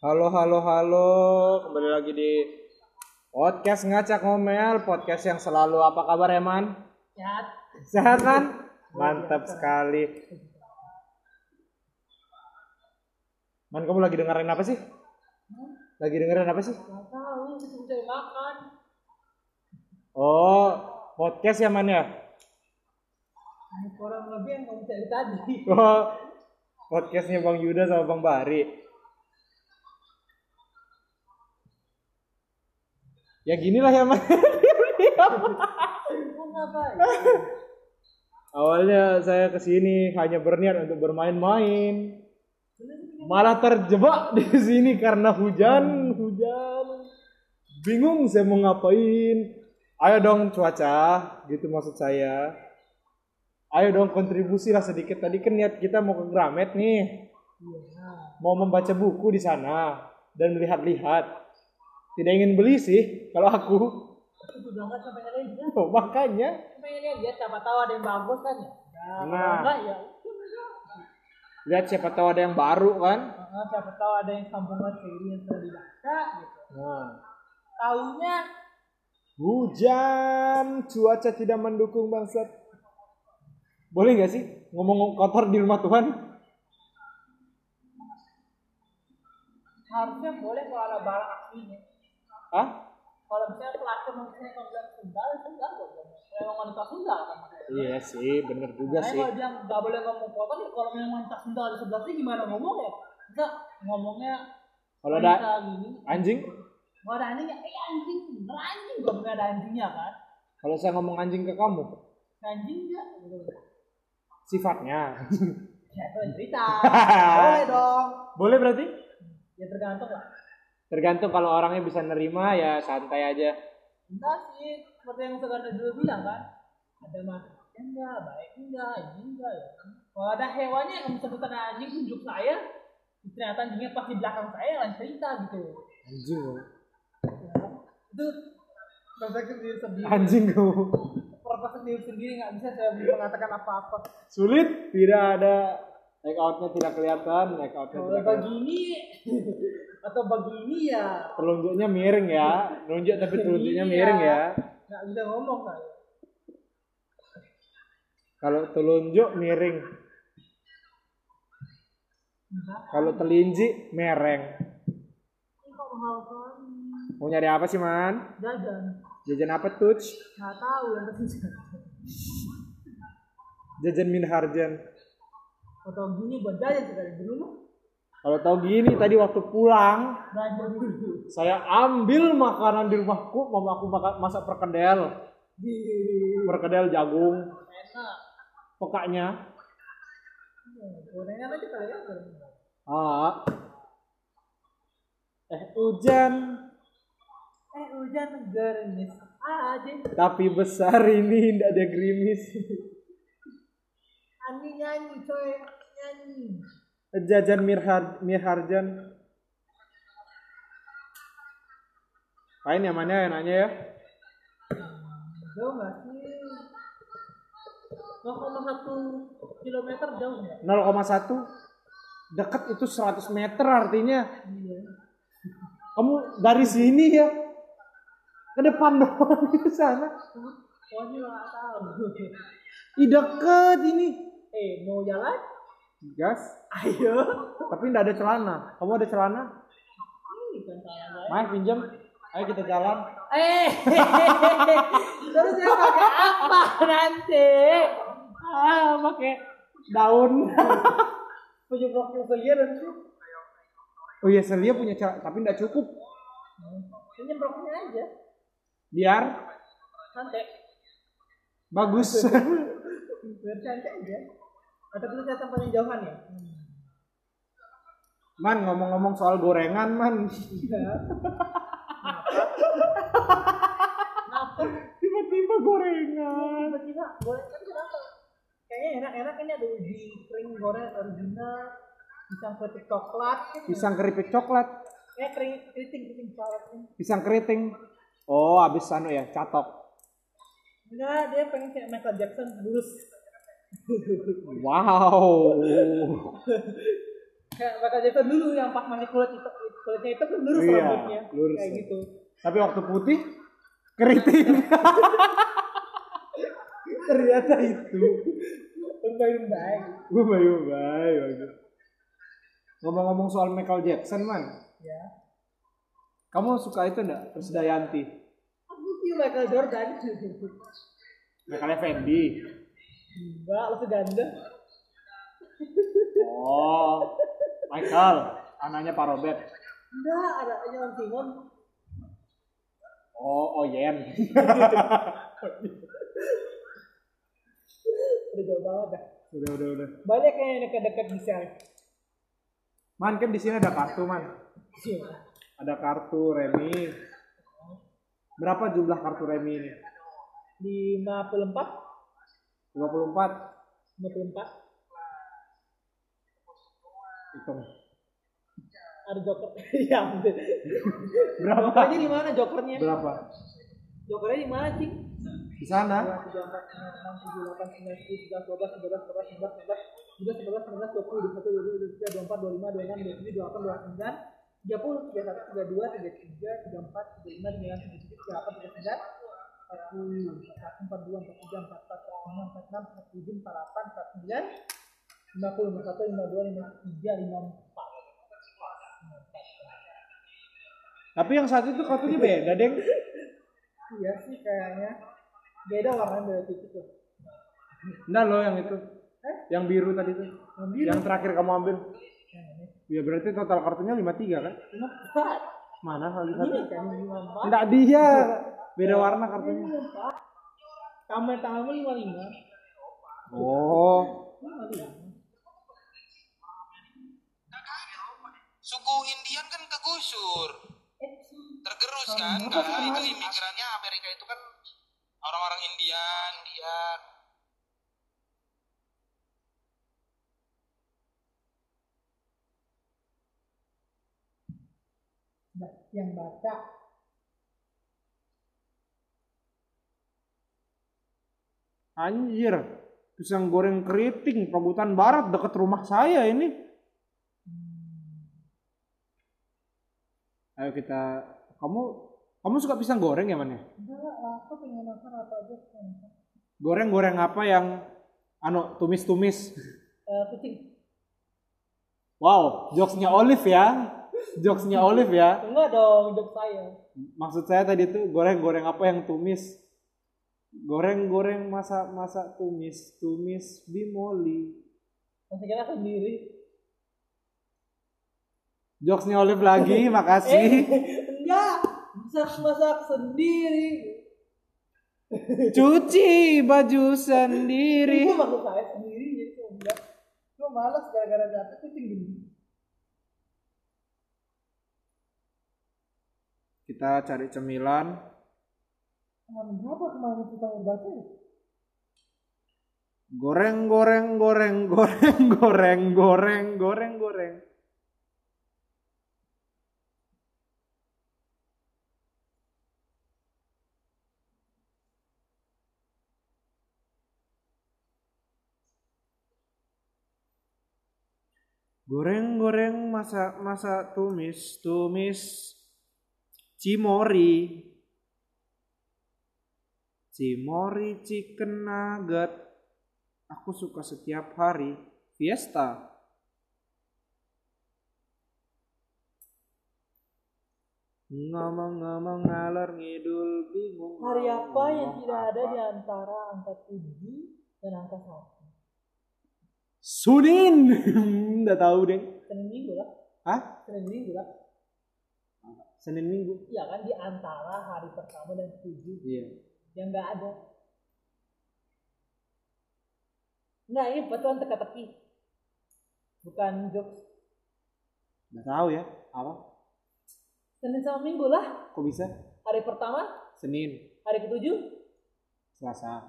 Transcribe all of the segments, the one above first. Halo, kembali lagi di podcast Ngacak Ngomel, podcast yang selalu apa kabar Eman? Sehat kan? Mantap sekali. Man, kamu lagi dengerin apa sih? Gak tahu, kita cari makan. Oh, podcast ya Man ya? Kurang lebih yang kamu cari tadi. Oh, podcastnya Bang Yuda sama Bang Bari. Ya ginilah ya Man. Awalnya saya kesini hanya berniat untuk bermain-main. Malah terjebak di sini karena hujan. Bingung saya mau ngapain. Ayo dong cuaca, gitu maksud saya. Ayo dong kontribusilah sedikit. Tadi kan niat kita mau ke Gramet nih. Mau membaca buku di sana dan melihat-lihat. Tidak ingin beli sih, kalau aku. Itu banget sampai aja. Oh, makanya. Pengen lihat siapa tahu ada yang bagus kan ya. Nah. Enggak ya. Lihat siapa tahu ada yang baru kan. Nah, siapa tahu ada yang sambungan seri yang sudah dibaca gitu. Nah. Taunya hujan, cuaca tidak mendukung bangsat. Boleh enggak sih ngomong kotor di rumah Tuhan? Harusnya boleh kalau ada barang aslinya. Hah? Kalau misalnya pelaku misalnya kalau bilang sundal itu enggak boleh. Kalau wanita sundal kan makanya. Iya sih, benar juga sih. Kalau bilang enggak boleh ngomong kotor, kalau memang wanita sundal di sebelah sih gimana ngomong ya? Enggak, ngomongnya kalau ada anjing? Kalau ada anjing ya anjing, bener anjing, enggak boleh ada anjingnya kan? Kalau saya ngomong anjing ke kamu? Anjing enggak? Sifatnya. Ya itu cerita. Boleh dong. Boleh berarti? Ya tergantung lah. Tergantung kalau orangnya bisa nerima ya santai aja. Enggak sih, seperti yang Seganda dulu bilang kan, ada manusia enggak, baik enggak, anjing enggak ya. Kalau ada hewannya yang sebutkan anjing tunjuk saya, ternyata anjingnya pas di belakang saya lain cerita gitu. Anjing loh. Ya, itu perspektif diri sendiri. Anjing loh. Perspektif diri sendiri nggak bisa saya mengatakan apa-apa. Sulit, tidak ada. Take outnya tidak kelihatan, take outnya tidak kelihatan. Atau begini ya. Telunjuknya miring ya, nunjuk tapi telunjuknya miring ya. Nggak bisa ngomong saya. Kalau telunjuk miring. Kalau telinji mereng. Mau nyari apa sih Man? Jajan. Jajan apa tuh? Nggak tahu yang terpisah. Jajan min harjan. Kalau tahu gini buat jajan kita di rumah. Kalau tahu gini tadi waktu pulang, saya ambil makanan di rumahku, mama aku masak perkedel. Perkedel jagung. Enak. Pokoknya. Gorengan aja kali ya. Eh hujan gerimis aja. Tapi besar ini tidak ada gerimis. Nyanyi. Jajan Mirharjan. Lain yang mana enaknya ya? Jauh nggak sih? 0,1 kilometer jauh nggak? 0,1 dekat itu 100 meter artinya. Iya. Kamu dari sini ya ke depan doang ke sana. Wahnya nggak tahu. Ih deket ini. Mau jalan? Gas. Ayo. Tapi enggak ada celana. Kamu ada celana? Main pinjam. Ayo kita jalan. Terus dia pakai apa nanti? Pakai daun. Punya profil Celia dan itu. Oh iya Celia punya tapi enggak cukup. Pinjam profilnya aja. Biar cantik. Bagus. Biar cantik aja. Ada tulisan paling jauhan ya? Man, ngomong-ngomong soal gorengan, Man. Iya. Kenapa? Tiba-tiba gorengan. Kenapa? Kayaknya enak-enak ini ada uji kering goreng original. Pisang keripik coklat. Pisang keripik coklat? Keriting coklat. Pisang keriting? Oh, abis anu ya, catok. Enggak, dia pengen kayak Michael Jackson, lurus. Wow. Kayak Michael Jackson dulu yang pas mandi kulit itu kulitnya hitam kan lurus rambutnya, lurus kayak gitu. Tapi waktu putih keriting. Ternyata itu. Umbai-umbai. Ngomong-ngomong soal Michael Jackson, man. Ya. Kamu suka itu enggak? Krisdayanti. Aku sih Michael Jordan. Michael Fendi. Enggak, lu ganda. Oh. Michael, anaknya Pak Robert. Enggak, anaknya Om Simon. Oh, Oyen. Udah jauh banget dah. Udah. Banyak yang dekat-dekat bisa. Man, kan di sini ada kartu, man. Iya. Ada kartu remi. Berapa jumlah kartu remi ini? 54. Hitung. Ada joker. Ya, ambil. Berapa? Jokernya di mana jokernya? Berapa? Jokernya di mana, Cing? Di sana. 6, 7, 8, 9, 10, 11, 12, 13, 14, 15, 16, 17, 18, 19, 20, 21, 22, 23, 24, 25, 26, 27, 28, 29, 30, 31, 32, 33, 34, 35, 36, 37, 48, 49, 50, 51, 52, 53, 54, 55, 56, 57, 58, 59, 60, 61, 62, 63, 64, 65, 66, 67, 68, 69, 70, 71, 72, 33. Iya sih kayaknya beda warna dari titik tuh. Nah lo yang itu, yang biru tadi tuh, yang terakhir kamu ambil. Ya berarti total kartunya 53 kan? 54. Mana kali satu? Enggak dia, beda warna kartunya. Kamu tanganmu 55. Oh. Suku Indian kan kegusur, tergerus kan? Karena itu imigrannya Amerika itu kan orang-orang Indian. Yang baca anjir, pisang goreng keriting Pagutan Barat dekat rumah saya ini. Ayo kita, kamu suka pisang goreng ya man ya? Enggak lah, aku pengen makan apa aja. Goreng-goreng apa yang tumis-tumis? Kucing. Wow, jokesnya Olive ya? Enggak dong, jokes saya. Maksud saya tadi tuh goreng-goreng apa yang tumis? Goreng-goreng masak-masak tumis bimoli. Maksudnya sendiri. Jokesnya Olive lagi, makasih. Enggak, masak-masak sendiri. Cuci baju sendiri. Itu maksud saya sendiri, jadi cuma bilang. Cuma malas gara-gara jatuh kucing gini. Kita cari cemilan. Berapa kemarin kita baca ya? Goreng. Goreng-goreng masak-masak tumis. Cimori chicken nugget. Aku suka setiap hari. Fiesta. Ngomong-ngomong ngalor ngidul bingung. Hari apa yang tidak ada di antara angka 7 dan angka 1? Senin. Nggak tahu deh. Senin minggu lah. Hah? Senin minggu lah. Senin minggu. Iya kan, di antara hari pertama dan 7. Iya. Yang enggak ada. Nah, ini betulan teka-teki. Bukan jokes. Enggak tahu ya, apa? Senin sama minggu lah. Kok bisa? Hari pertama Senin. Hari ke-7 Selasa.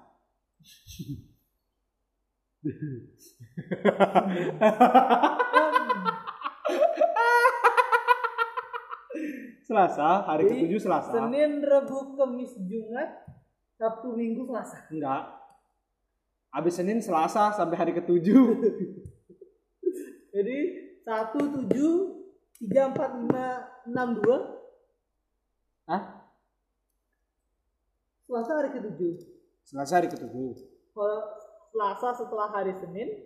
Selasa, hari ke-7 Selasa. Senin, Rabu, Kamis, Jumat, Sabtu, Minggu, Selasa. Enggak. Habis Senin, Selasa sampai hari ke-7. Jadi 1, 7, 3, 4, 5, 6, 2. Hah? Selasa hari ke-7. Selasa hari ke-7. Kalau Selasa setelah hari Senin,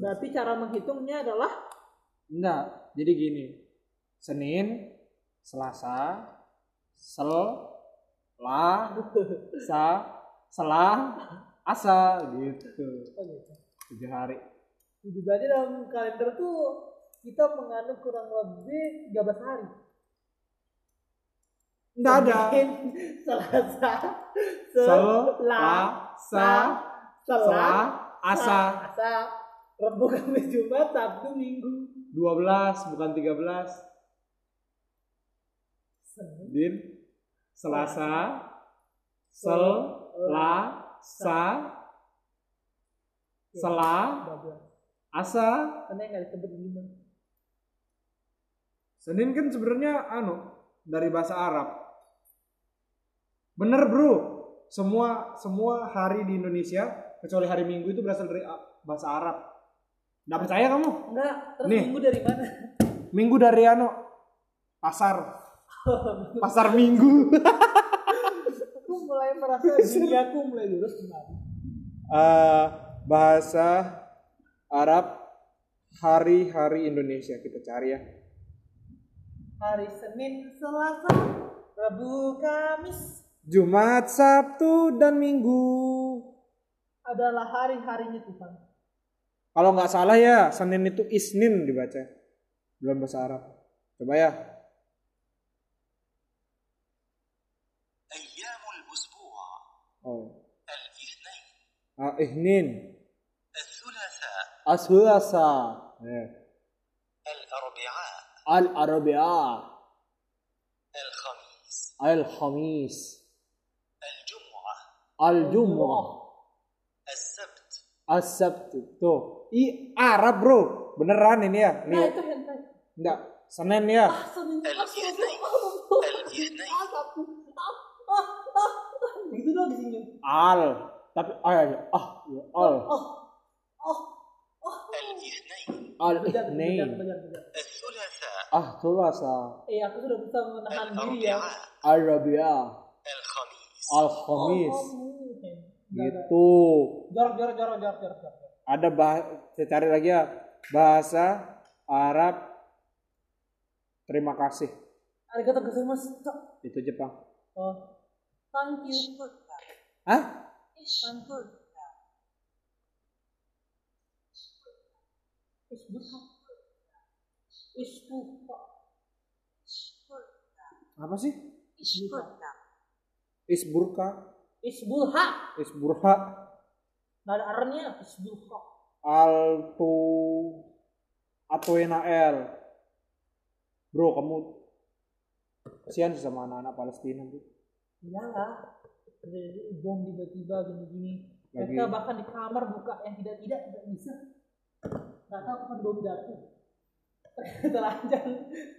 berarti cara menghitungnya adalah? Enggak, jadi gini. Senin, Selasa, Selah, Asa gitu. 7 hari. Jadi berarti dalam kalender tuh kita menganut kurang lebih 13 hari. Enggak ada. Selasa, Selasa, Selah, Asa. Rabu, Kamis, Jumat, Sabtu, Minggu. 12 bukan 13. Senin, Selasa, Selah, Asa. Senin enggak disebut gimana? Senin kan sebenarnya dari bahasa Arab. Bener bro, semua hari di Indonesia kecuali hari Minggu itu berasal dari bahasa Arab. Nggak percaya kamu? Enggak. Terus nih, Minggu dari mana? Minggu dari pasar Minggu. Aku mulai merasa diriku mulai lurus kemarin. Bahasa Arab hari-hari Indonesia kita cari ya. Hari Senin, Selasa, Rabu, Kamis, Jumat, Sabtu, dan Minggu adalah hari-harinya Tuhan. Kalau nggak salah ya, Senin itu Isnin dibaca dalam bahasa Arab. Coba ya. Ayyamul usbu'a. Oh. Al-Ithnain. Al-Ithnain. Al-Thulatha. Al-Thulatha. Al-Arbi'a. Al-Arbi'a. Al-Khamis. Al-Khamis. Al-Jum'ah. Al-Jum'ah. Asap tuh i Arab bro, beneran ini ya? Nah itu hentai. Enggak, Senin ya. Senin. Itu loh di sini. Al, tapi Al-Ithnain. Thulatha. Aku sudah bisa menahan diri ya. Al-Rabi'ah. Al-Khamis. Gitu. Jorok. Ada saya cari lagi ya bahasa Arab. Terima kasih. Arigatou gozaimasu. Itu Jepang. Oh. Thank you. Hah? Thank you. Isbuka. Apa sih? Isburha. Nggak ada R-nya. Isburha. Altu. Atoenal. Bro, kamu kasihan sih sama anak-anak Palestina tuh. Iyalah. Bom tiba-tiba gini-gini. Mereka bahkan di kamar buka yang tidak bisa. Nggak tahu kapan bom jatuh. Terlanjang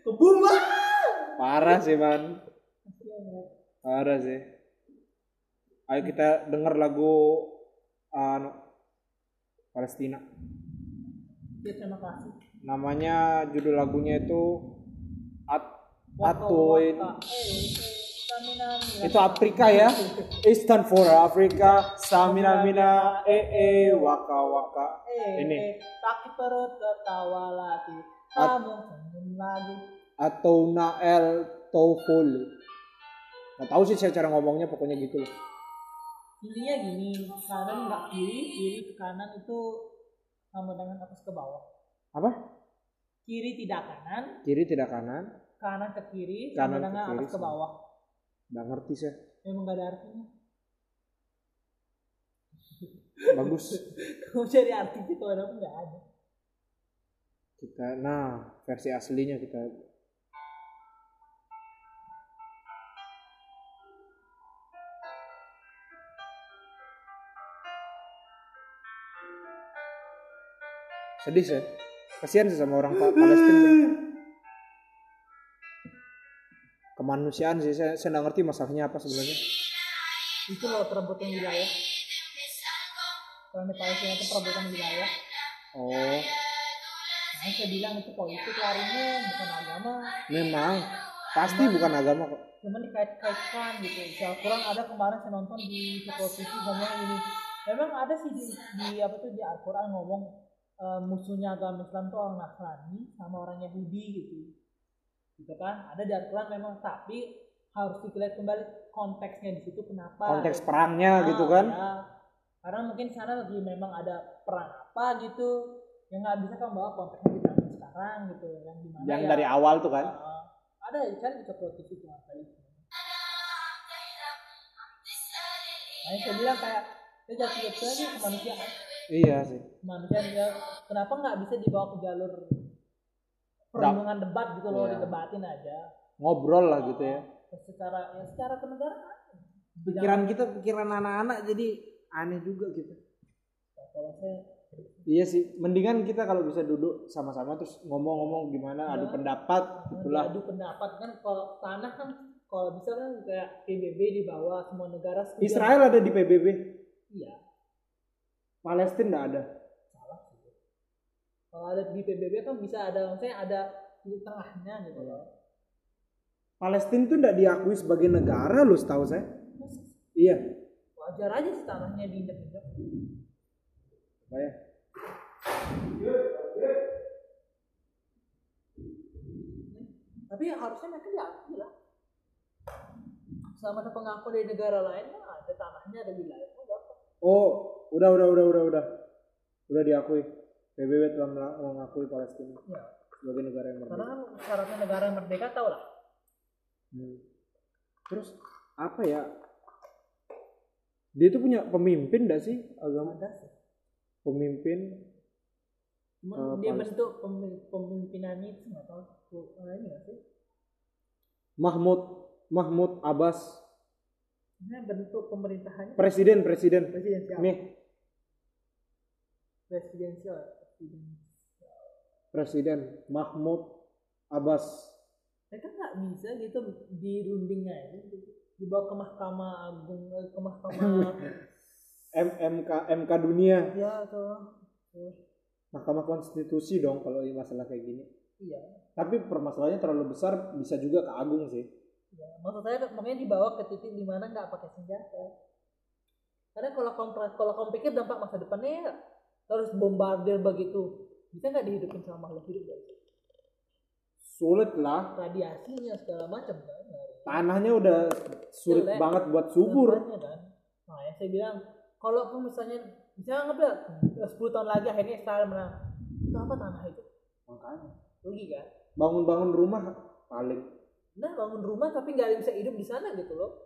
ke bumba. Parah sih man. Parah sih. Ayo kita dengar lagu Palestina. Ya, terima kasih. Namanya judul lagunya itu Atoin. Itu Afrika ya. It's done for Africa. Samina mina waka waka. Ini. Sakit perut tertawa lagi. Kamu senyum lagi. Atau Nael Toful. Nggak tahu sih saya cara ngomongnya, pokoknya gitu loh. Intinya gini, kanan nggak kiri ke kanan itu sama dengan atas ke bawah. Apa? Kiri tidak kanan. Kanan ke kiri sama dengan atas ke bawah. Nggak ngerti saya. Emang nggak ada artinya. Bagus. Kamu cari artinya kalau ada pun nggak ada. Nah versi aslinya kita. Sedih sih, kasihan sih sama orang Palestina. Kemanusiaan sih, saya nggak ngerti masalahnya apa sebenarnya. Itu loh perebutan wilayah. Kalau di Palestina itu perebutan wilayah. Oh. Nah, bisa bilang itu politik larinya, bukan agama. Memang pasti cuman, bukan agama kok. Cuman dikait-kaitkan gitu. Soal kurang ada kemarin saya nonton di televisi ngomong ini. Memang ada sih di Al-Quran ngomong musuhnya agama Islam tuh orang Nasrani sama orang Yahudi gitu. Gitu kan? Ada di Al-Quran memang, tapi harus dilihat kembali konteksnya di situ kenapa. Konteks gitu. Perangnya nah, gitu kan? Ya. Karena mungkin sana lagi memang ada perang apa gitu. Yang nggak bisa kan bawa konteksnya di zaman sekarang gitu, yang dimana yang ya, dari awal tuh kan ada kan bisa politik itu apa itu. Nah saya bilang kayak dia jadi lebih kemanusiaan. Iya sih. Kemanusiaan dia kenapa nggak bisa dibawa ke jalur perundungan debat gitu loh, iya. Didebatin aja. Ngobrol lah gitu ya. Secara ya secara kenegaraan. Pikiran kita, pikiran anak-anak jadi aneh juga gitu. Kalau saya iya sih, mendingan kita kalau bisa duduk sama-sama terus ngomong-ngomong gimana, adu pendapat gitulah. Adu pendapat kan kalau tanah kan kalau bisa kan kayak PBB di bawah semua negara. Israel ada di PBB? Iya. Palestina enggak ada. Salah sih. Kalau ada di PBB kan bisa ada, maksudnya ada di tengahnya gitu loh. Palestina itu enggak diakui sebagai negara loh setahu saya. Mas, iya. Wajar aja sih tanahnya diinjak-injak. Baik. Tapi harusnya mereka diakui lah. Selama ada pengakuan dari negara lain, nah ada tanahnya, ada wilayahnya, apa? Oh, udah. Udah diakui. PBB telah mengakui Palestina ya. Sebagai negara yang merdeka. Karena kan syaratnya negara yang merdeka, tau lah. Terus apa ya? Dia itu punya pemimpin nggak sih agama? Ada sih. Pemimpin dia bentuk pemimpinannya itu nggak tahu ini nggak sih Mahmoud Abbas ini bentuk pemerintahannya presiden nih presiden Mahmoud Abbas mereka nggak bisa gitu dirunding aja dibawa ke mahkamah agung ke mahkamah MK dunia. Iya toh. Mahkamah Konstitusi dong kalau masalah kayak gini. Iya. Tapi permasalahannya terlalu besar bisa juga ke agung sih. Iya, maksud saya makanya dibawa ke titik di mana enggak pakai senjata. Karena kalau kamu pikir dampak masa depannya harus bombardir begitu. Bisa enggak dihidupin sama makhluk hidup gitu? Sulit lah, radiasinya segala macam kan. Tanahnya udah sulit jelek banget buat subur. Kan? Nah, yang saya bilang kalau pun misalnya ngebel 10 tahun lagi akhirnya Israel menang, itu apa tanah itu? Makanya rugi kan? Bangun rumah paling. Nah bangun rumah tapi nggak bisa hidup di sana gitu loh.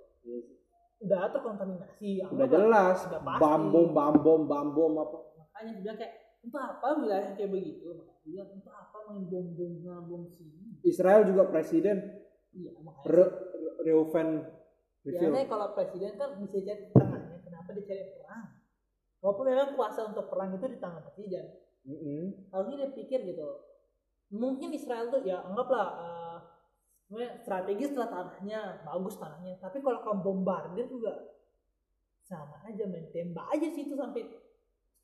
Udah terkontaminasi. Udah jelas. Udah pasti. Bambom apa? Makanya sudah kayak entah apa wilayah kayak begitu. Makanya entah apa main bom sini. Israel juga presiden. Iya makanya. Reuven. Biasanya kalau presiden kan bisa jadi tengahnya. Kenapa dicari perang? Walaupun memang kuasa untuk perang itu di tangan presiden. Harusnya dia pikir gitu. Mungkin Israel tuh ya anggaplah strategis lah tanahnya, bagus tanahnya. Tapi kalau kamu bombardir juga sama aja, main tembak aja situ sampai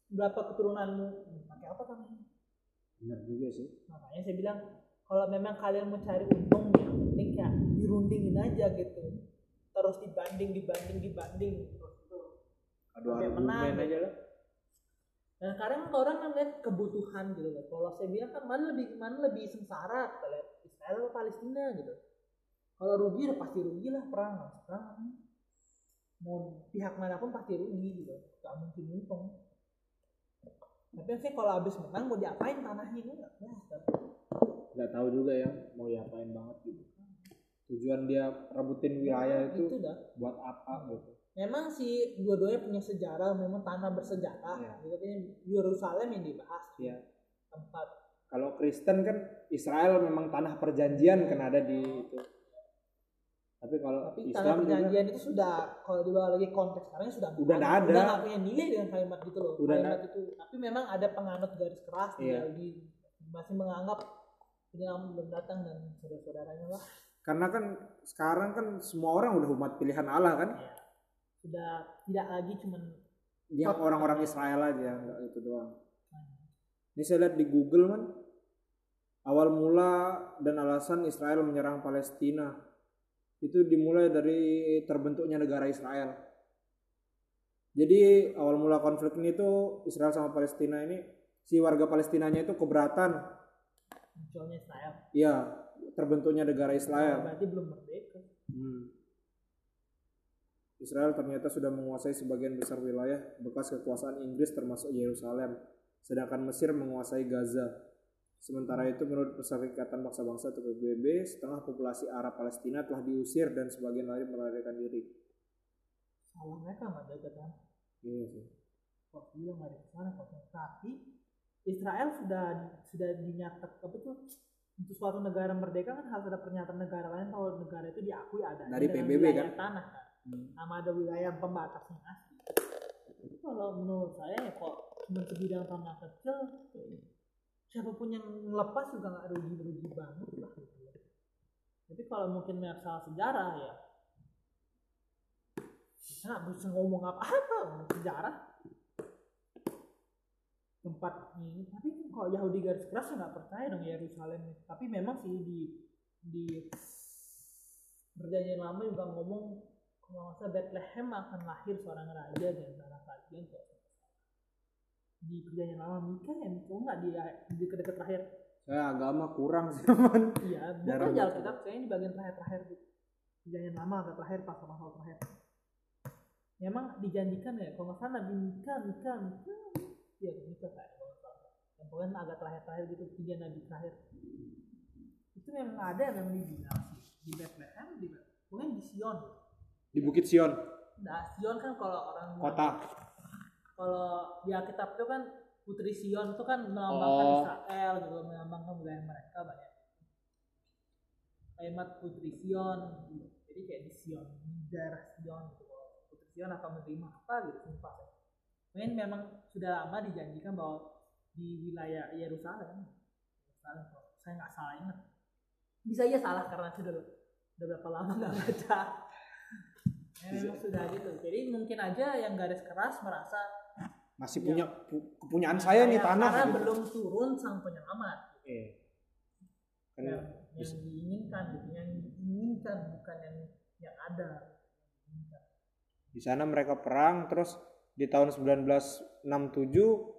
berapa keturunanmu pakai apa tanahnya? Benar juga sih. Makanya saya bilang kalau memang kalian mau cari untung yang penting ya dirundingin aja gitu. Terus dibanding. Aduh, argumen aja lah. Dan kadang orang kan lihat kebutuhan gitu loh. Kalau saya bilang kan mana lebih sengsara kita lihat Israel atau Palestina gitu. Kalau rugi udah pasti rugi lah perang. Mau pihak mana pun pasti rugi gitu. Gak mungkin untung. Tapi sih kalau habis menang mau diapain tanahnya itu nggak tahu. Nggak tahu juga ya mau diapain banget gitu. Tujuan dia rebutin wilayah itu buat apa gitu. Memang sih dua-duanya punya sejarah, memang tanah bersejarah. Ya. Gitu kan Yerusalem yang dibahas. Ya. Tempat. Kalau Kristen kan Israel memang tanah perjanjian kan ada di itu. Tapi Islam tanah perjanjian juga, itu sudah kalau dibawa lagi konteks sekarang sudah ada. Udah nggak punya nilai dengan kalimat gitu loh. Kalimat itu. Tapi memang ada penganut garis keras ya. Di masih menganggap yang belum datang dan saudara-saudaranya lah. Karena kan sekarang kan semua orang udah umat pilihan Allah kan. Ya. Sudah tidak lagi cuman yang orang-orang Israel aja enggak itu doang. Ini saya lihat di Google kan Awal mula dan alasan Israel menyerang Palestina itu dimulai dari terbentuknya negara Israel. Jadi awal mula konflik ini tuh Israel sama Palestina ini, si warga Palestinanya itu keberatan munculnya Israel. Iya, terbentuknya negara Israel. Berarti belum merdeka. Israel ternyata sudah menguasai sebagian besar wilayah bekas kekuasaan Inggris termasuk Yerusalem, sedangkan Mesir menguasai Gaza. Sementara itu menurut Perserikatan Bangsa-Bangsa atau PBB, setengah populasi Arab Palestina telah diusir dan sebagian lain melarikan diri. Salah mereka merdeka kan? Iya sih. Kok bilang merdeka sana kok? Tapi Israel sudah dinyatakan apa tuh? Untuk suatu negara merdeka kan harus ada pernyataan negara lain kalau negara itu diakui ada dari PBB kan? Tanah kan? Sama ada wilayah pembatasnya asli. Itu kalau menurut saya ya kok cuma sebidang tanah kecil, siapapun yang melepas juga nggak rugi banget lah. Tapi kalau mungkin masalah sejarah ya, saya nggak bisa ngomong apa-apa sejarah tempat ini. Tapi kalau Yahudi garis keras nggak percaya dong Yerusalem. Tapi memang sih di Perjanjian Lama juga ngomong masa Bethlehem akan lahir seorang raja dan tanah kalian di Perjanjian Lama Mika ya, kok nggak di dekat terakhir? Ya agama kurang sih teman. Iya, bukan jalan kitab, kayaknya di bagian terakhir Perjanjian Lama agak terakhir pas sama terakhir. Memang dijanjikan ya, kalau nggak salah Nabi Mika, ya Mika kayak kalau nggak salah. Yang pokoknya agak terakhir gitu, tiga Nabi terakhir. Itu memang ada yang dibilang sih di Bethlehem, di pokoknya di Sion. Di Bukit Sion. Nah, Sion kan kalau orang kota. Kalau di Alkitab itu kan Putri Sion itu kan melambangkan Israel, juga melambangkan wilayah mereka banyak. Kalimat Putri Sion, jadi kayak di Sion, di daerah Sion gitu. Putri Sion akan menerima apa gitu sumpah. Mungkin memang sudah lama dijanjikan bahwa di wilayah Yerusalem. Saya nggak salah ingat. Bisa aja salah karena sudah berapa lama nggak baca. Memang sudah gitu. Jadi mungkin aja yang garis keras merasa masih punya kepunyaan saya nih tanah karena gitu. Belum turun sang penyelamat. Karena yang diinginkan, bukan yang ada. Di sana mereka perang, terus di tahun 1967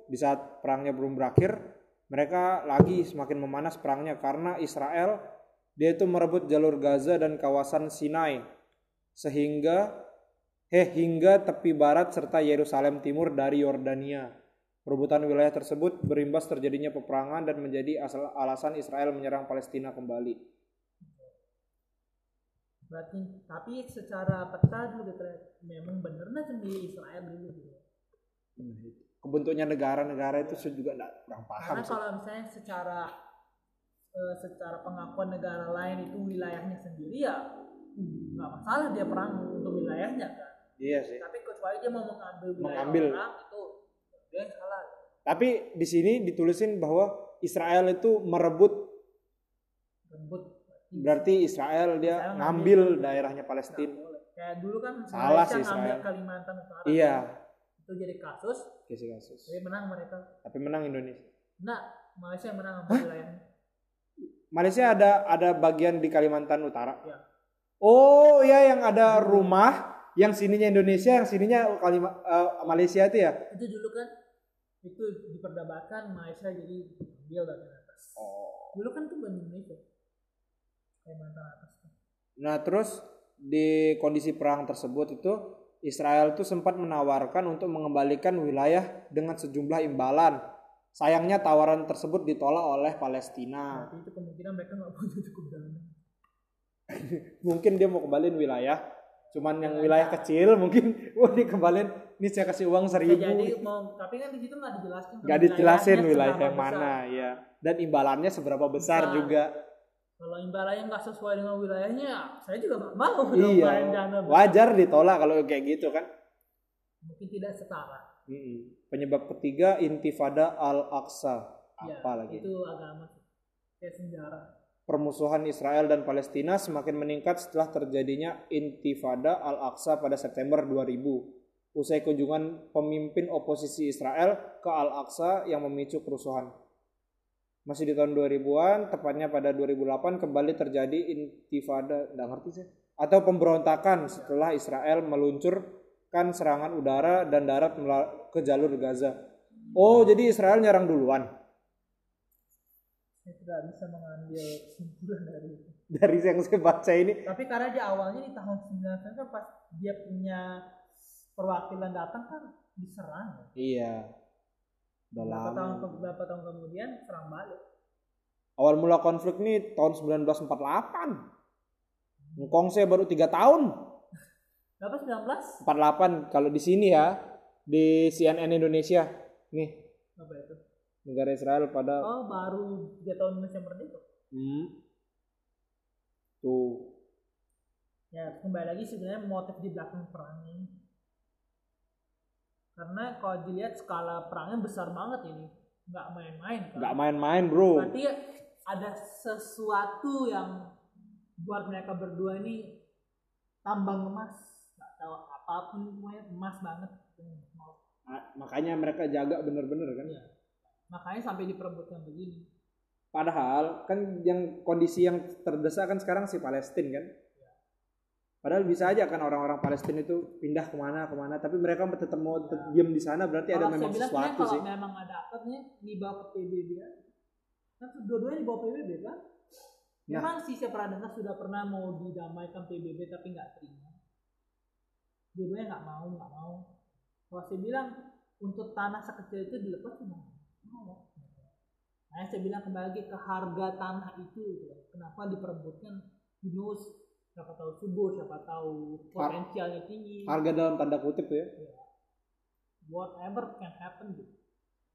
di saat perangnya belum berakhir, mereka lagi semakin memanas perangnya karena Israel dia itu merebut jalur Gaza dan kawasan Sinai. Hingga tepi barat serta Yerusalem Timur dari Yordania. Perebutan wilayah tersebut berimbas terjadinya peperangan dan menjadi alasan Israel menyerang Palestina kembali. Berarti, tapi secara peta juga memang benernya sendiri Israel dulu gitu. Kebentuknya negara-negara itu saya juga kurang paham. Karena kalau misalnya secara pengakuan negara lain itu wilayahnya sendiri ya. Nggak masalah dia perang untuk wilayahnya kan. Iya sih. Tapi kecuali dia mau mengambil orang itu dia salah. Tapi di sini ditulisin bahwa Israel itu merebut. Berarti Israel dia ngambil daerahnya Palestina. Kayak dulu kan salah Malaysia ngambil Kalimantan Utara. Iya. Kan? Itu jadi kasus. Tapi menang mereka. Tapi menang Indonesia. Nah, Malaysia menang ngambil wilayahnya. Malaysia ada bagian di Kalimantan Utara. Iya. Oh ya, yang ada rumah, yang sininya Indonesia, yang sininya Malaysia itu ya? Itu dulu kan, itu diperdebatkan Malaysia jadi ambil bagian atas. Oh. Dulu kan itu bagian Indonesia, Kalimantan atas. Nah terus di kondisi perang tersebut itu Israel tuh sempat menawarkan untuk mengembalikan wilayah dengan sejumlah imbalan. Sayangnya tawaran tersebut ditolak oleh Palestina. Nah, itu kemungkinan mereka nggak punya cukup dana. Mungkin dia mau kembaliin wilayah, cuman yang wilayah kecil mungkin dikembaliin. Nih saya kasih uang 1.000. Jadi mau, tapi kan di situ nggak dijelasin. Nggak dijelasin wilayah yang mana, ya. Dan imbalannya seberapa besar juga. Kalau imbalannya nggak sesuai dengan wilayahnya, saya juga nggak mau. Iya. Wajar ditolak kalau kayak gitu kan? Mungkin tidak setara. Penyebab ketiga Intifada Al-Aqsa. Ya, apalagi itu agama, kayak sejarah. Permusuhan Israel dan Palestina semakin meningkat setelah terjadinya Intifada Al-Aqsa pada September 2000. Usai kunjungan pemimpin oposisi Israel ke Al-Aqsa yang memicu kerusuhan. Masih di tahun 2000-an, tepatnya pada 2008 kembali terjadi Intifada, nggak ngerti sih, atau pemberontakan setelah Israel meluncurkan serangan udara dan darat ke jalur Gaza. Oh, jadi Israel nyerang duluan. Saya tidak bisa mengambil kesimpulan dari itu. Dari yang saya baca ini. Tapi karena di awalnya di tahun 1999 kan pas dia punya perwakilan datang kan diserang. Iya. Beberapa tahun kemudian serang balik. Awal mula konflik nih tahun 1948. Ngkong saya baru 3 tahun. Berapa 19? 48 kalau di sini ya, di CNN Indonesia. Nih. Apa itu? Negara Israel pada baru 3 tahun Indonesia merdeka. Tuh. Ya, kembali lagi sebenarnya motif di belakang perangnya. Karena kalau dilihat skala perangnya besar banget ini, nggak main-main kan? Nggak main-main bro. Berarti ada sesuatu yang buat mereka berdua ini tambang emas, nggak tahu apapun semuanya emas banget. Makanya mereka jaga bener-bener kan? Iya. Makanya sampai diperebutkan begini. Padahal kan yang kondisi yang terdesak kan sekarang si Palestina kan? Padahal bisa aja kan orang-orang Palestina itu pindah kemana-kemana, tapi mereka tetap mau diam di sana, berarti kalau ada memang sesuatu sih. Kalau memang ada aktornya dibawa ke PBB kan? Nah, dua-duanya dibawa PBB kan? Memang sih saya pernah dengar sudah pernah mau didamaikan PBB tapi nggak terima. Dua-duanya nggak mau. Kalau saya bilang untuk tanah sekecil itu dilepas nggak mau. Nah, saya bilang kembali ke harga tanah itu, kenapa diperebutkan binus? Siapa tahu subur, siapa tahu potensialnya tinggi. Harga dalam tanda kutip ya. Whatever can happen. Dude.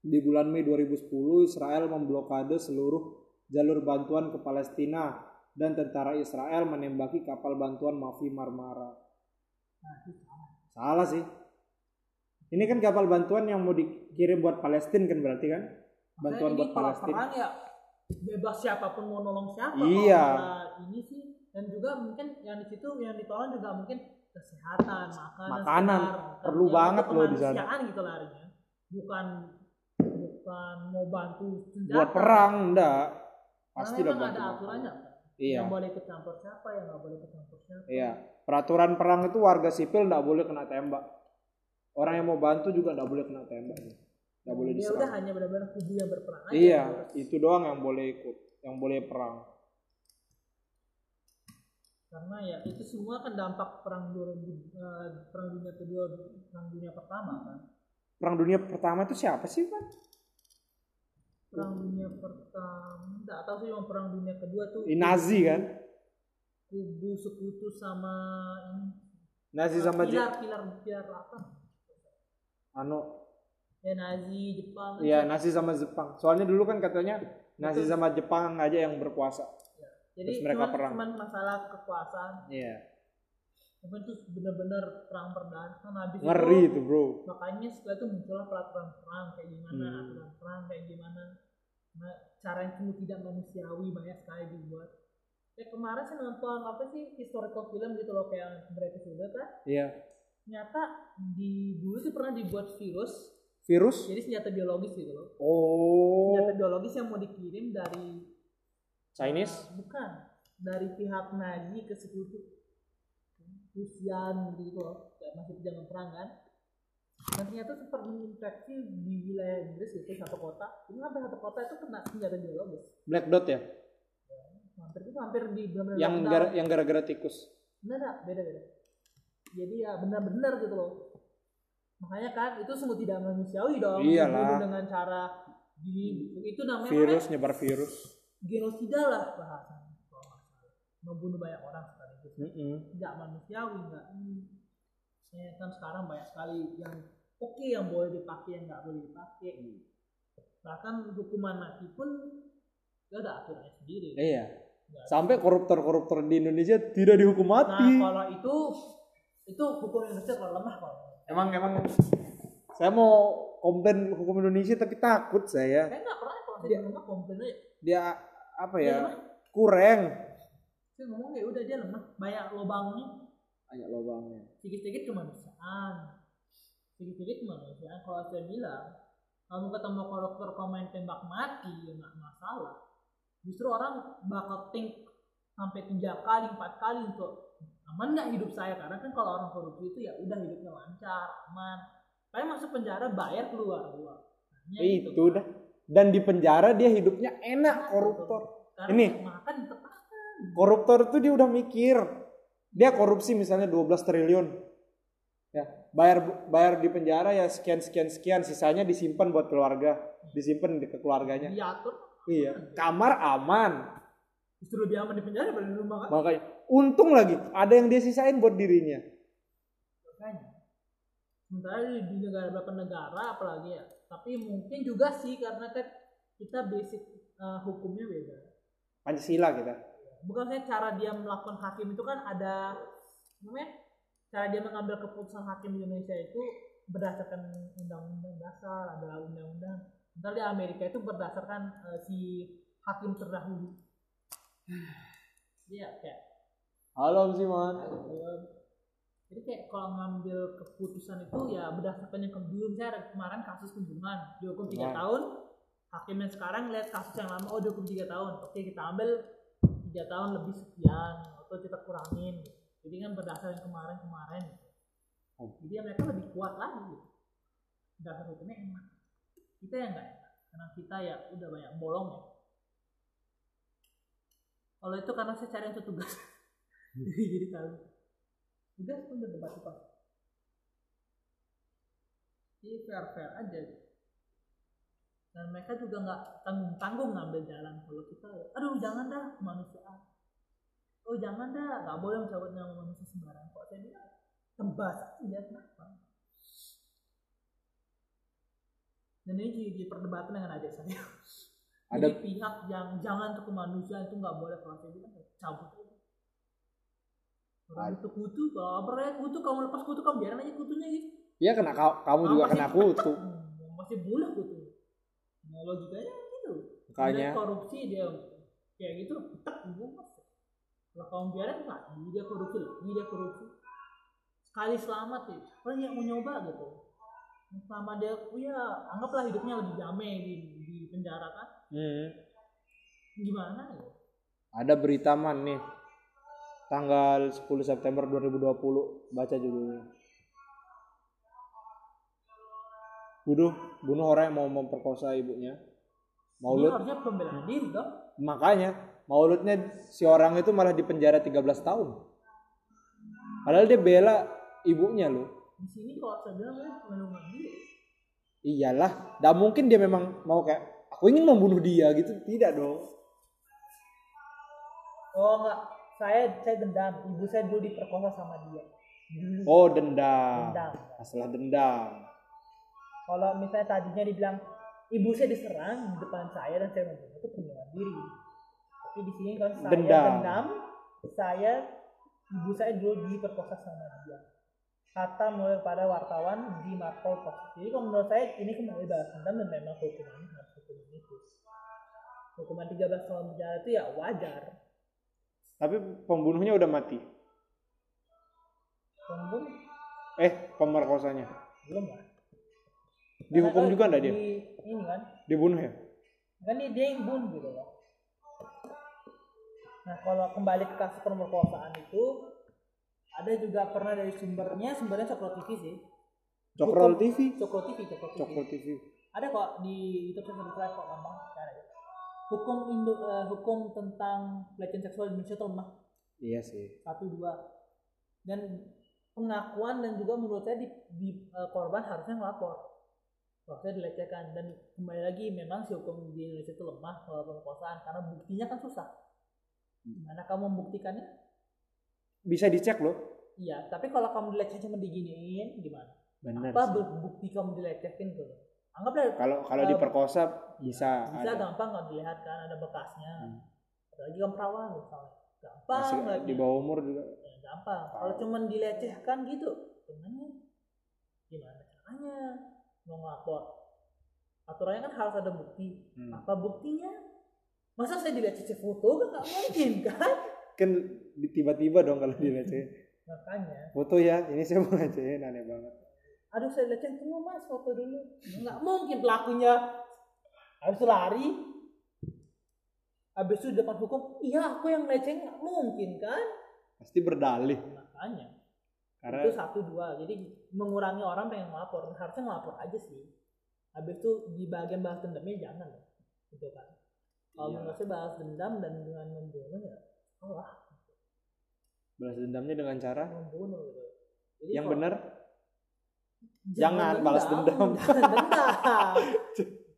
Di bulan Mei 2010, Israel memblokade seluruh jalur bantuan ke Palestina dan tentara Israel menembaki kapal bantuan Mavi Marmara. Nah, itu salah sih. Ini kan kapal bantuan yang mau dikirim buat Palestina kan berarti kan? Bantuan buat Palestina. Perang ya bebas siapapun mau nolong siapa. Iya. Ini sih. Dan juga mungkin yang di situ yang ditolong juga mungkin kesehatan, makanan perlu banget loh di sana. Kemanusiaan gitu larinya. Bukan mau bantu senjata. Buat perang enggak. Pasti udah bantu. Ada aturannya. Iya. Yang boleh kecampur siapa, yang enggak boleh kecampur siapa. Iya. Peraturan perang itu warga sipil enggak boleh kena tembak. Orang yang mau bantu juga enggak boleh kena tembak. Enggak boleh diserang. Ya udah hanya benar-benar kubu yang berperang aja. Iya, itu doang yang boleh ikut, yang boleh perang. Karena ya itu semua kan dampak perang dunia kedua, perang dunia pertama kan. Perang dunia pertama itu siapa sih kan? Perang dunia pertama, nggak tahu sih yang perang dunia kedua tuh. Nazi kan? Kubu Sekutu sama ini. Nazi sama Jepang. Pilar apa? Ya Nazi Jepang. Iya Nazi sama Jepang. Soalnya dulu kan katanya Nazi sama Jepang aja yang berkuasa. Jadi cuma masalah kekuasaan. Iya. Tapi itu benar-benar perang perdana kan habis ngeri itu bro. Makanya setelah itu muncullah peraturan perang kayak gimana, aturan perang kayak gimana. Nah, cara yang sungguh tidak manusiawi banyak sekali dibuat. Kayak kemarin saya nonton apa sih historical film gitu loh kayak British Soldier kan? Iya. Nyata dulu itu pernah dibuat virus. Jadi senjata biologis gitu loh. Oh. Senjata biologis yang mau dikirim dari Chinese? Bukan, dari pihak Nazi ke Sekutu Rusian gitu loh, kayak masih zaman perang kan. Dan ternyata sempat menginfeksi di wilayah Inggris gitu, satu kota. Ini hampir satu kota itu kena senjata biologis. Black dot ya? Hampir di benar-benar yang gara-gara tikus. Enggak, beda-beda. Jadi ya benar-benar gitu loh. Makanya kan itu sungguh tidak manusiawi dong. Iyalah. Dengan cara itu namanya virus, nyebar virus. Genosida lah bahasanya, membunuh banyak orang sekali itu, tidak manusiawi, nggak. Ya, kan sekarang banyak sekali yang yang boleh dipakai, yang nggak boleh dipakai. Bahkan hukuman mati pun nggak ada aturannya sendiri. Iya. Sampai koruptor-koruptor di Indonesia tidak dihukum mati. Nah kalau itu hukum Indonesia kalau lemah kalau. Emang saya mau komplain hukum Indonesia tapi takut saya. Saya nggak pernah kalau saya lemah komplain dia. Apa ya? Kurang. Dia ngomong ya udah dia lemah, banyak lubangnya. Sedikit-sedikit kemanusiaan. Kalau saya bilang Kalau ketemu koruptor komen tembak mati, ya nggak masalah. Justru orang bakal think sampai 3 kali, 4 kali untuk aman nggak hidup saya, karena kan kalau orang korupsi itu ya udah hidupnya lancar, aman. Kayak masuk penjara bayar keluar. Itu udah. Dan di penjara dia hidupnya enak, koruptor. Karena ini makan tepakan. Koruptor itu dia udah mikir. Dia korupsi misalnya 12 triliun. Ya, bayar di penjara ya sekian, sisanya disimpan buat keluarga, disimpan ke keluarganya. Diatur. Iya, kamar aman. Justru lebih aman di penjara daripada di rumah. Makanya untung lagi ada yang dia sisain buat dirinya. Makanya. Sementara di negara berapa negara apalagi ya, tapi mungkin juga sih karena kan kita basic hukumnya beda. Pancasila kita. Bukan saya cara dia melakukan hakim itu kan ada namanya. Cara dia mengambil keputusan hakim di Indonesia itu berdasarkan undang-undang dasar, ada undang-undang. Sementara di Amerika itu berdasarkan si hakim terdahulu. Iya, kayak. Halo Om Simon. Jadi kayak kalau ngambil keputusan itu ya berdasarkan yang kebelum. Saya kemarin kasus pembunuhan, dihukum 3 tahun. Hakim yang sekarang lihat kasus yang lama, oh dihukum 3 tahun. Oke, kita ambil 3 tahun lebih sekian atau kita kurangin. Jadi kan berdasarkan kemarin gitu. Jadi mereka lebih kuat lagi gitu. Dasar hukumnya enak. Kita yang enggak enak. Karena kita ya udah banyak bolong ya. Kalau itu karena saya cari untuk tugas. Jadi tahu. Tugas pun berdebat cepat. Jadi fair aja gitu. Dan mereka juga enggak tanggung-tanggung ngambil jalan. Kalau kita ya, aduh jangan dah kemanusiaan. Oh jangan dah, nggak boleh mencabut nama manusia sembarangan. Kok saya bilang tebas aja kenapa? Dan ini di perdebatan dengan adik saya. Ada jadi, pihak yang jangan untuk kemanusiaan itu nggak boleh kalau saya bilang cabut aja. Orang itu kutu, kalau berani kutu kamu lepas kutu kamu biarin aja kutunya gitu. Iya kena kamu juga kena kutu. Masih bulat kutu. Nah, logikanya gitu. Makanya korupsi dia kayak gitu petak ibu. Kalau kamu biarin enggak, dia korupsi. Sekali selamat sih, orang yang mau nyoba gitu. Selama dia, ya anggaplah hidupnya lebih damai di penjara kan. Gimana ya? Ada berita man nih, tanggal 10 September 2020, baca judulnya. Bunuh orang yang mau memperkosa ibunya. Maulud. Ini harusnya pembelaan diri dong. Makanya. Mauludnya si orang itu malah dipenjara 13 tahun. Padahal dia bela ibunya loh. Di sini kalau saya bilang melindungi dia. Iyalah, enggak mungkin dia memang mau kayak aku ingin membunuh dia gitu, tidak dong. Oh enggak, saya dendam. Ibu saya dulu diperkosa sama dia. Oh, dendam. Masalah dendam. Kalau misalnya tadinya dibilang ibu saya diserang di depan saya dan saya membunuh, itu bunuh diri. Tapi di sini kan saya dendam, ibu saya dulu diperkosa sama dia. Kata mulai pada wartawan di Marco Pos. Jadi kalau menurut saya ini kembali balas dendam dan memang hukumannya harus hukuman itu. Hukuman 13 tahun penjara itu ya wajar. Tapi pembunuhnya udah mati. Pembunuh? Pemerkosanya. Belum kan? Dihukum juga enggak dia? Ini kan? Dibunuh ya? Kan dia yang bunuh gitu loh. Nah kalau kembali ke kasus pemerkosaan itu ada juga pernah dari sumbernya Cokro TV. Ada kok di YouTube saya kok gampang cara ya. Hukum tentang pelecehan seksual di Indonesia tuh lemah. Iya sih. 1, 2 dan pengakuan dan juga menurut saya di korban harusnya ngelapor. Harusnya dilecehkan dan kembali lagi memang si hukum di Indonesia itu lemah kalau pemerkosaan karena buktinya kan susah. Gimana kamu membuktikannya? Bisa dicek loh. Iya, tapi kalau kamu dileceh cuma diginiin gimana? Bener apa sih. Bukti kamu dilecehin tuh? Anggaplah kalau diperkosa bisa gampang kalau dilihat kan ada bekasnya. Apalagi kamu perawan misalnya. Gampang lagi. Di bawah umur juga. Ya, gampang. Kalau cuma dilecehkan gitu, gimana caranya mau ngelapor? Aturannya kan harus ada bukti. Apa buktinya? Masa saya dileceh foto kan nggak mungkin kan tiba-tiba dong kalau dileceh. Makanya foto ya ini saya mau lecehin aneh banget Aduh, saya lihatin semua mas, foto dulu. Nggak mungkin pelakunya. Habis itu lari. Habis itu depan hukum, iya aku yang leceng, nggak mungkin kan? Pasti berdalih. Makanya. Karena... itu satu dua, jadi mengurangi orang pengen melapor. Harusnya melapor aja sih. Habis itu di bagian bahas dendamnya jangan loh. Gitu kan. Kalau menurut saya bahas dendam dan dengan membunuh ya, Allah. Balas dendamnya dengan cara? Membunuh gitu. Jadi yang benar? Jangan balas dendam. Jangan dendam.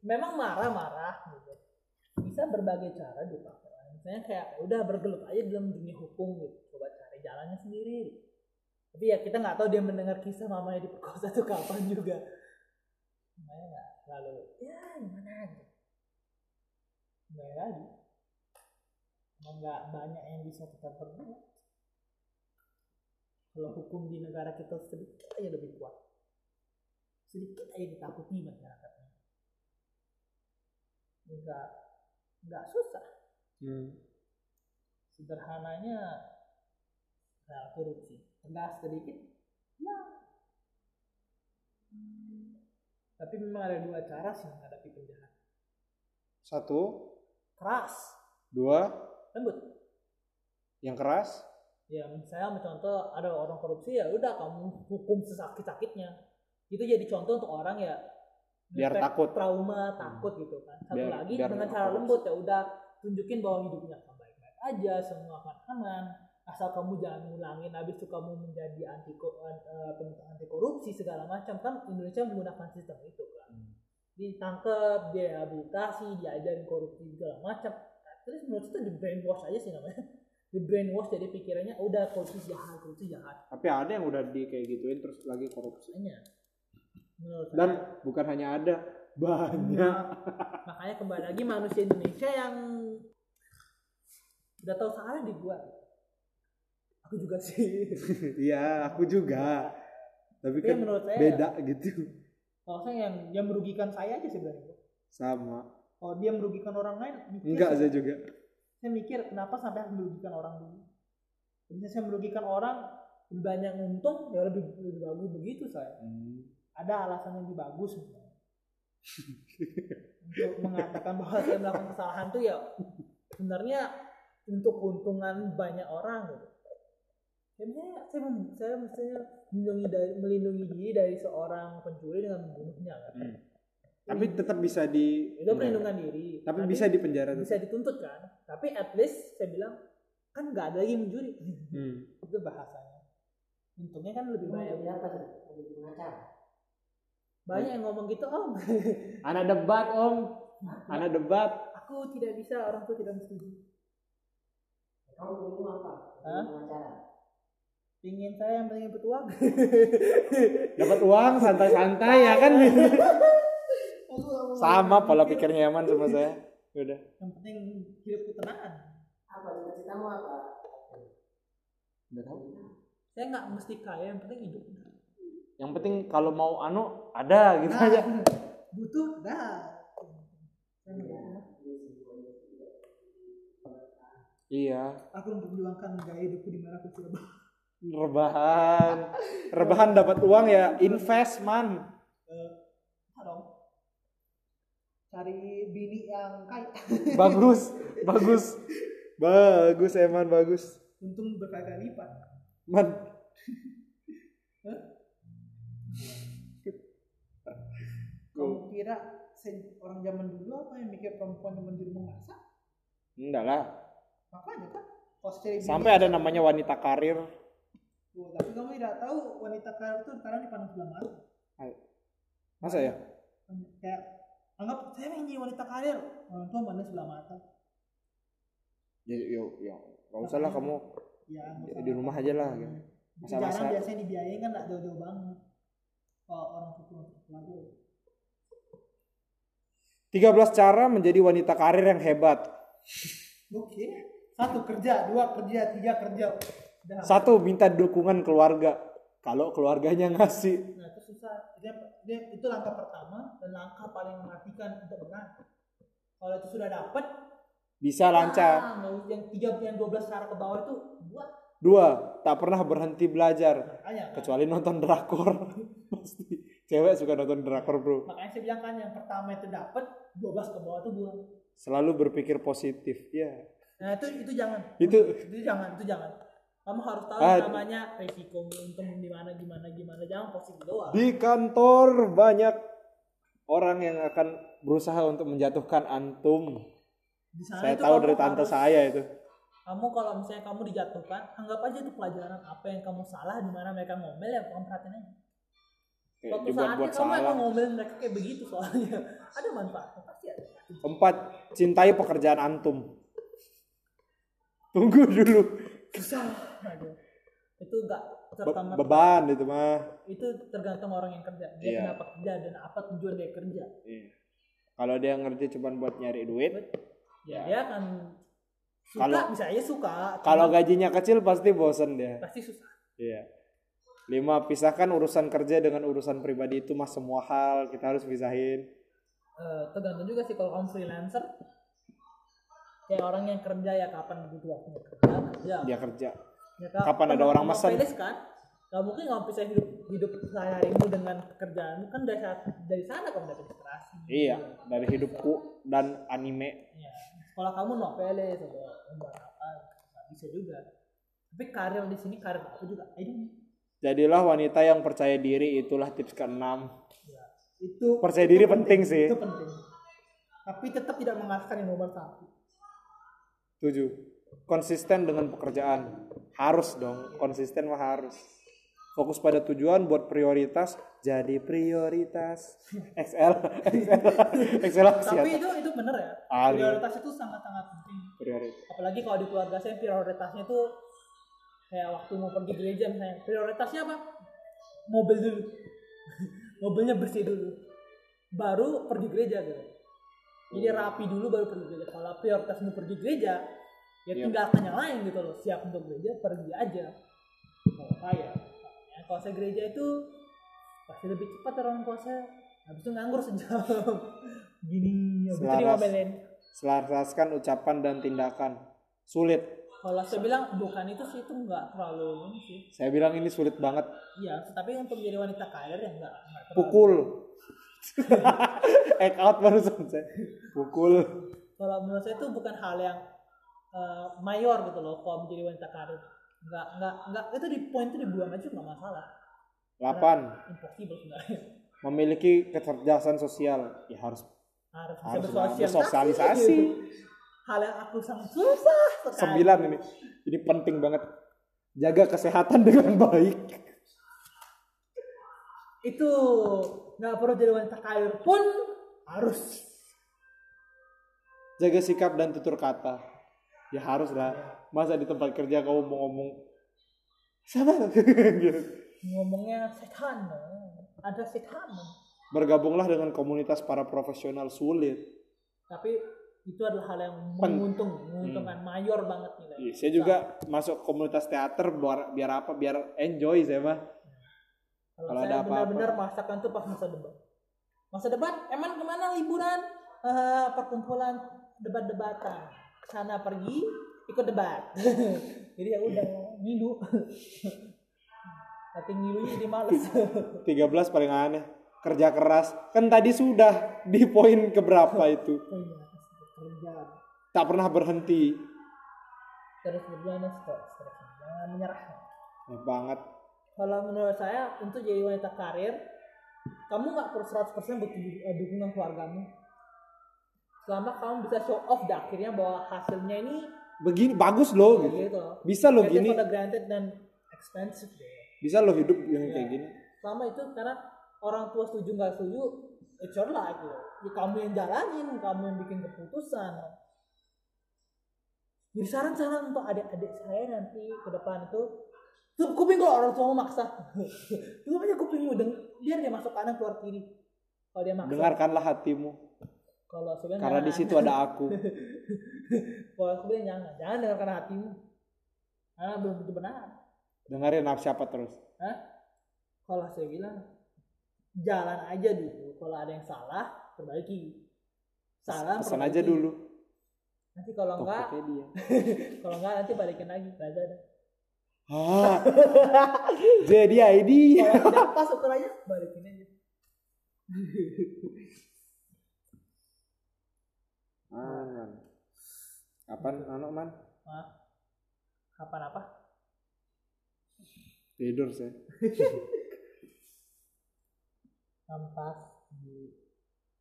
Memang marah-marah gitu. Bisa berbagai cara dipakai. Misalnya kayak udah bergelut aja dalam dunia hukum gitu. Coba cari jalannya sendiri. Tapi ya kita nggak tahu dia mendengar kisah mamanya diperkosa tuh kapan juga. Makanya lalu ya gimana aja. Gimana lagi? Nggak banyak yang bisa kita perbuat. Kalau hukum di negara kita sedikit aja lebih kuat. Sedikit aja ditakuti masyarakatnya. Enggak susah. Sederhananya nah, korupsi. Tegas sedikit. Ya. Tapi memang ada dua cara sih menghadapi penjahat. Satu, keras. Dua, lembut. Yang keras? Ya, misalnya contoh ada orang korupsi ya udah kamu hukum sesakit-sakitnya. Itu jadi contoh untuk orang ya biar takut, trauma, takut gitu kan. Satu biar, lagi biar dengan cara lembut ya udah tunjukin bahwa hidupnya akan baik-baik aja, semua akan aman asal kamu jangan ngulangin. Habis itu kamu menjadi anti korupsi segala macam kan. Indonesia menggunakan sistem itu kan. Ditangkap, direhabilitasi, diajarin korupsi segala macam. Terus menurut itu di brainwash aja sih namanya. Di brainwash jadi pikirannya udah korupsi jahat. Tapi ada yang udah di kayak gituin terus lagi korupsinya. Dan saya, bukan hanya ada, banyak. Makanya kembali lagi manusia Indonesia yang udah tahu salah dibuat. Aku juga sih. Iya, aku juga. Tapi kan saya, beda gitu. Kalau saya yang merugikan saya aja sebenarnya. Sama. Kalau dia merugikan orang lain, enggak saya juga. Saya mikir kenapa sampai merugikan orang dulu. Jadi saya merugikan orang lebih banyak untung, ya lebih bagus begitu saya. Ada alasan yang lebih bagus misalnya. Untuk mengatakan bahwa saya melakukan kesalahan tuh ya sebenarnya untuk keuntungan banyak orang gitu. Sebenarnya saya misalnya melindungi diri dari seorang pencuri dengan membunuhnya kan. Tapi tetap bisa di itu perlindungan diri. Tapi bisa di penjara. Bisa dituntut kan. Tapi at least saya bilang kan nggak ada lagi mencuri. Itu bahasanya. Untungnya kan lebih banyak. Apa sih? Lebih ngaca. Banyak yang ngomong gitu om. Anak debat om. Anak debat. Aku tidak bisa, orang tua tidak setuju. Kamu bingung apa? Pengacara. Pingin saya yang penting dapat uang. Dapat uang santai-santai ya kan. Sama pola pikirnya Yaman sama saya. Udah. Yang penting hidupku tenang. Apa cita-cita kamu apa? Udah tahu. Saya nggak mesti kaya, yang penting hidup. Yang penting kalau mau anu ada gitu aja. Butuh ada. Iya. Aku memperjuangkan gaya hidupku di mana aku rebahan. Rebahan dapat uang ya invest man. Cari bini yang kaya. Bagus Eman bagus. Untung berkali lipat. Man. Kamu kira orang zaman dulu apa yang mikir perempuan cuma di rumah masak? Enggak lah. Makanya kan sampai ada namanya wanita karir. Tuh, tapi kamu tidak tahu wanita karir itu sekarang dipandang sebelah mata. Masa ya? Kayak anggap saya ingin wanita karir, orang tua pandang sebelah mata. Ya, nggak usah lah kamu. Ya, di rumah aja lah. Gitu. Jarang biasanya dibiayain kan nggak jauh-jauh banget. Kalau orang tua lagi. 13 cara menjadi wanita karir yang hebat. Oke. 1 kerja, 2 kerja, 3 kerja. Dah. 1 minta dukungan keluarga. Kalau keluarganya ngasih. Nah, itu susah. Itu langkah pertama dan langkah paling mematikan untuk menang. Kalau itu sudah dapat, bisa lancar. Yang 3 yang 12 cara ke bawah itu buat. 2. Tak pernah berhenti belajar. Makanya, kecuali nonton drakor. Pasti. Cewek suka nonton drakor, bro. Makanya saya bilang kan, yang pertama itu dapat, 12 ke bawah itu buang. Selalu berpikir positif, ya. Nah itu jangan. Itu jangan. Kamu harus tahu namanya resiko, untung gimana, jangan positif doang. Di kantor banyak orang yang akan berusaha untuk menjatuhkan antum. Saya tahu dari tante saya itu. Kamu kalau misalnya kamu dijatuhkan, anggap aja itu pelajaran apa yang kamu salah, di mana mereka ngomel ya kamu perhatiin aja. Waktu saatnya kamu akan ngomel mereka kayak begitu soalnya. Ada manfaatnya pasti ada. 4, cintai pekerjaan antum. Tunggu dulu. Susah. Itu enggak beban itu mah. Itu tergantung orang yang kerja. Dia kenapa kerja dan apa tujuan dia kerja. Iya. Kalau dia ngerti cuma buat nyari duit, ya dia akan suka, kalau bisa aja suka. Kalau gajinya kecil pasti bosen dia. Pasti susah. Iya. 5, pisahkan urusan kerja dengan urusan pribadi. Itu mah semua hal kita harus pisahin. Tergantung juga sih kalau kamu freelancer. Kayak orang yang kerja ya kapan butuh waktunya kerja. Dia kerja. Ya, kapan ada orang mesen. Kan? Gak mungkin kamu pisahin hidup sehari-harimu dengan pekerjaanmu kan dari sana kamu dapat inspirasi. Iya, gitu. Dari hidupku dan anime. Iya. Sekolah kamu novelis atau membuat apa? Bisa juga. Tapi karir di sini karir aku juga. Jadilah wanita yang percaya diri, itulah tips ke-6. Ya, itu percaya diri penting sih. Itu penting. Tapi tetap tidak mengalahkan yang nomor 1. 7. Konsisten dengan pekerjaan. Harus dong, konsisten mah harus. Fokus pada tujuan, buat prioritas, jadi prioritas. XL. Tapi itu benar ya. Prioritas itu sangat-sangat penting. Prioritas. Apalagi kalau di keluarga saya prioritasnya itu kayak waktu mau pergi gereja misalnya, prioritasnya apa? Mobil dulu. Mobilnya bersih dulu. Baru pergi gereja gitu. Jadi rapi dulu baru pergi gereja. Kalau prioritasmu pergi gereja, ya tinggalkan yang lain gitu loh. Siap untuk gereja, pergi aja. Kalau saya, kalau saya gereja itu pasti lebih cepat orang puasa. Habis itu nganggur sejam. Gini, habis itu diomelin. Selaraskan ucapan dan tindakan. Sulit. Kalau saya bilang bukan itu nggak terlalu sih. Saya bilang ini sulit banget. Iya, tapi untuk jadi wanita karir ya nggak. Pukul. Act out barusan saya. Pukul. Kalau menurut saya itu bukan hal yang mayor gitu loh. Kalau menjadi wanita karir nggak itu di poin itu dibuang aja nggak masalah. 8. Impossible sebenarnya. Memiliki kecerdasan sosial ya harus bersosialisasi. Hal yang aku sangat susah sekali. 9 ini penting banget. Jaga kesehatan dengan baik. Itu gak perlu jadi wanita karir pun harus. Jaga sikap dan tutur kata. Ya harus lah. Masa di tempat kerja kamu mau ngomong sama? Ngomongnya setan. Ada setan. Bergabunglah dengan komunitas para profesional sulit. Tapi itu adalah hal yang menguntungkan mayor banget nilai. Iya, saya juga masuk komunitas teater biar enjoy saya mah. Kalau ada apa-apa. Benar-benar merasakan tuh pas masa debat. Masa debat, emang kemana liburan? Perkumpulan debat-debatan. Sana pergi, ikut debat. Jadi ya udah ngilu. Tapi ngilunya jadi males. 13 paling aneh. Kerja keras. Kan tadi sudah di poin keberapa itu. Tak pernah berhenti. Terus berjalan terus menyerah. Ya banget. Kalau menurut saya untuk jadi wanita karir, kamu nggak perlu 100% butuh dukungan keluargamu. Selama kamu bisa show off, akhirnya bahwa hasilnya ini begini bagus loh gitu. Bisa loh gini. Granted dan expensive deh. Bisa loh hidup yang kayak gini. Selama itu karena orang tua setuju nggak setuju, it's your life gitu. Kamu yang jalanin, kamu yang bikin keputusan. Jadi saran untuk adik-adik saya nanti ke depan itu tutup kuping kalau orang tua memaksa. Tutup aja kupingmu, biar dia masuk kanan keluar kiri. Kalau dia maksa, dengarkanlah hatimu. Kalau sebenarnya karena di situ ada aku. Kalau sebenarnya jangan dengarkan hatimu. Karena belum tentu benar. Dengarin siapa terus? Kalau saya bilang jalan aja dulu. Kalau ada yang salah, perbaiki. Salah pesan aja dulu. Nanti kalau enggak nanti balikin lagi Gaza dah. Jadi ID. Kalau tidak pas ukurannya balikin aja. Kapan anu man? Kapan apa? Tidur sih. Ampas di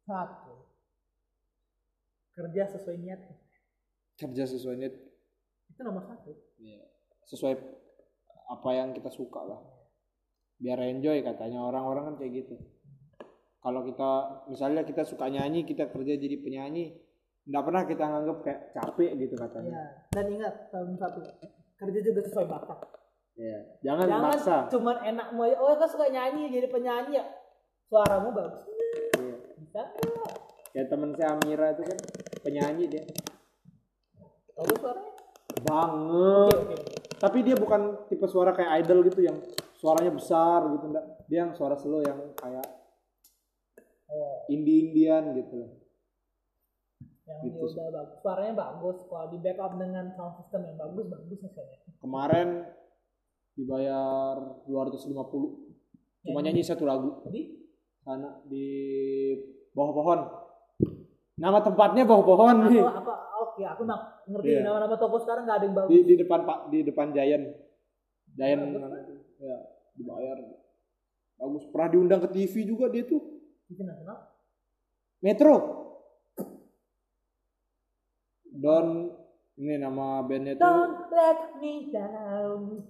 1. Kerja sesuai niat. Kerja sesuai niat. Itu nomor 1. Iya. Sesuai apa yang kita suka lah. Biar enjoy katanya orang-orang kan kayak gitu. Kalau kita misalnya kita suka nyanyi, kita kerja jadi penyanyi, nggak pernah kita nganggap kayak capek gitu katanya. Iya. Dan ingat tahun 1, kerja juga sesuai bakat. Iya. Jangan maksa. Cuman enak mau, oh aku suka nyanyi jadi penyanyi ya. Suaramu bagus. Iya. Bisa. Ya teman saya Amira itu kan penyanyi dia. Bagus suaranya. Banget. Okay. Tapi dia bukan tipe suara kayak idol gitu yang suaranya besar gitu enggak. Dia yang suara slow yang kayak Indian gitu loh. Yang gitu. Dia udah bagus, suaranya bagus kalau di backup dengan sound system yang bagus misalnya. Kemarin dibayar 250 cuma nyanyi 1 lagu. Di sana di Bawah Pohon. Nama tempatnya Bawah Pohon nih. Ya aku ngerti yeah. Nama-nama toko sekarang nggak ada yang bagus. Di depan Pak, di depan Giant mana itu? Ya dibayar. Bagus. Pernah diundang ke TV juga dia tuh. TV nasional. Metro. Don ini nama bandnya tuh. Don't let me down.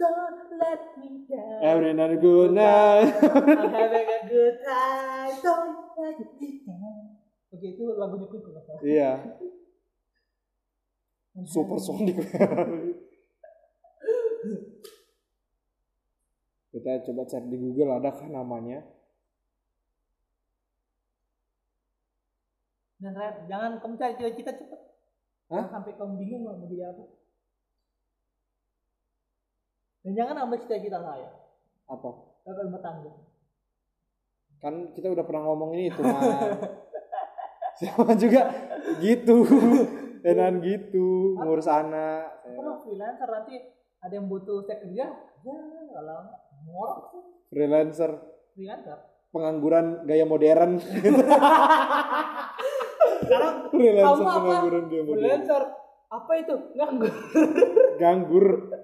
Don't let me down. Every night good night. I'm having a good time. Don't let me down. Oke itu lagunya Queen kalau nggak salah. Iya. Super Sonic. Kita coba cari di Google adakah namanya. Jangan kamu cari cita-cita cepat. Sampai kamu bingung mau jadi apa. Dan jangan ambil cita-cita saya. Apa? Gagal rumah tangga. Kan kita udah pernah ngomong ini itu mah. Sama juga gitu. Enan gitu, ngurus anak. Kalau freelancer nanti ada yang butuh cek kerja, kalau ngorok tuh. Freelancer. Pengangguran gaya modern. Sekarang freelancer pengangguran gaya modern. Freelancer apa itu? Nganggur.